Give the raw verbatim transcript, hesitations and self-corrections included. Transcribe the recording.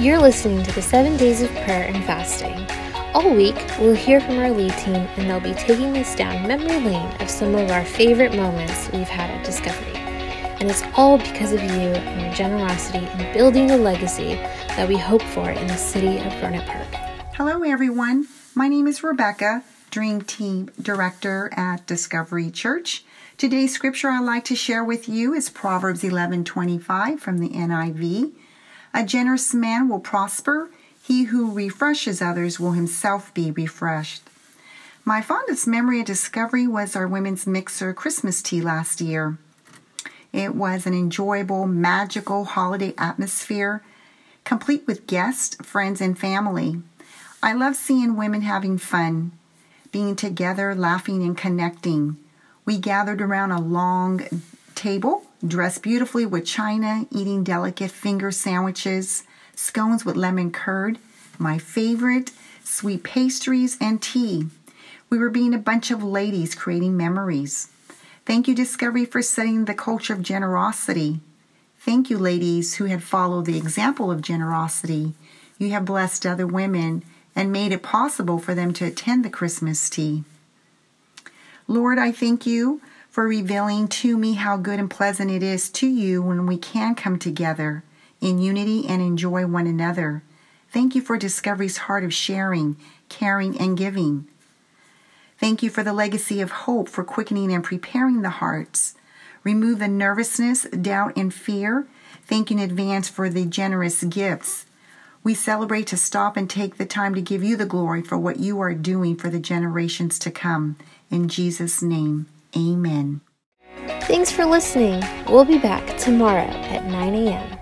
You're listening to the seven days of prayer and fasting. All week, we'll hear from our lead team, and they'll be taking us down memory lane of some of our favorite moments we've had at Discovery. And it's all because of you and your generosity in building a legacy that we hope for in the city of Vernon Park. Hello, everyone. My name is Rebecca, Dream Team Director at Discovery Church. Today's scripture I'd like to share with you is Proverbs eleven twenty-five from the N I V. A generous man will prosper. He who refreshes others will himself be refreshed. My fondest memory at Discovery was our Women's Mixer Christmas tea last year. It was an enjoyable, magical holiday atmosphere, complete with guests, friends, and family. I love seeing women having fun, being together, laughing, and connecting. We gathered around a long table, dressed beautifully with china, eating delicate finger sandwiches, scones with lemon curd, my favorite, sweet pastries, and tea. We were being a bunch of ladies creating memories. Thank you, Discovery, for setting the culture of generosity. Thank you, ladies, who have followed the example of generosity. You have blessed other women and made it possible for them to attend the Christmas tea. Lord, I thank you for revealing to me how good and pleasant it is to you when we can come together in unity and enjoy one another. Thank you for Discovery's heart of sharing, caring, and giving. Thank you for the legacy of hope for quickening and preparing the hearts. Remove the nervousness, doubt, and fear. Thank you in advance for the generous gifts. We celebrate to stop and take the time to give you the glory for what you are doing for the generations to come. In Jesus' name, amen. Thanks for listening. We'll be back tomorrow at nine a.m.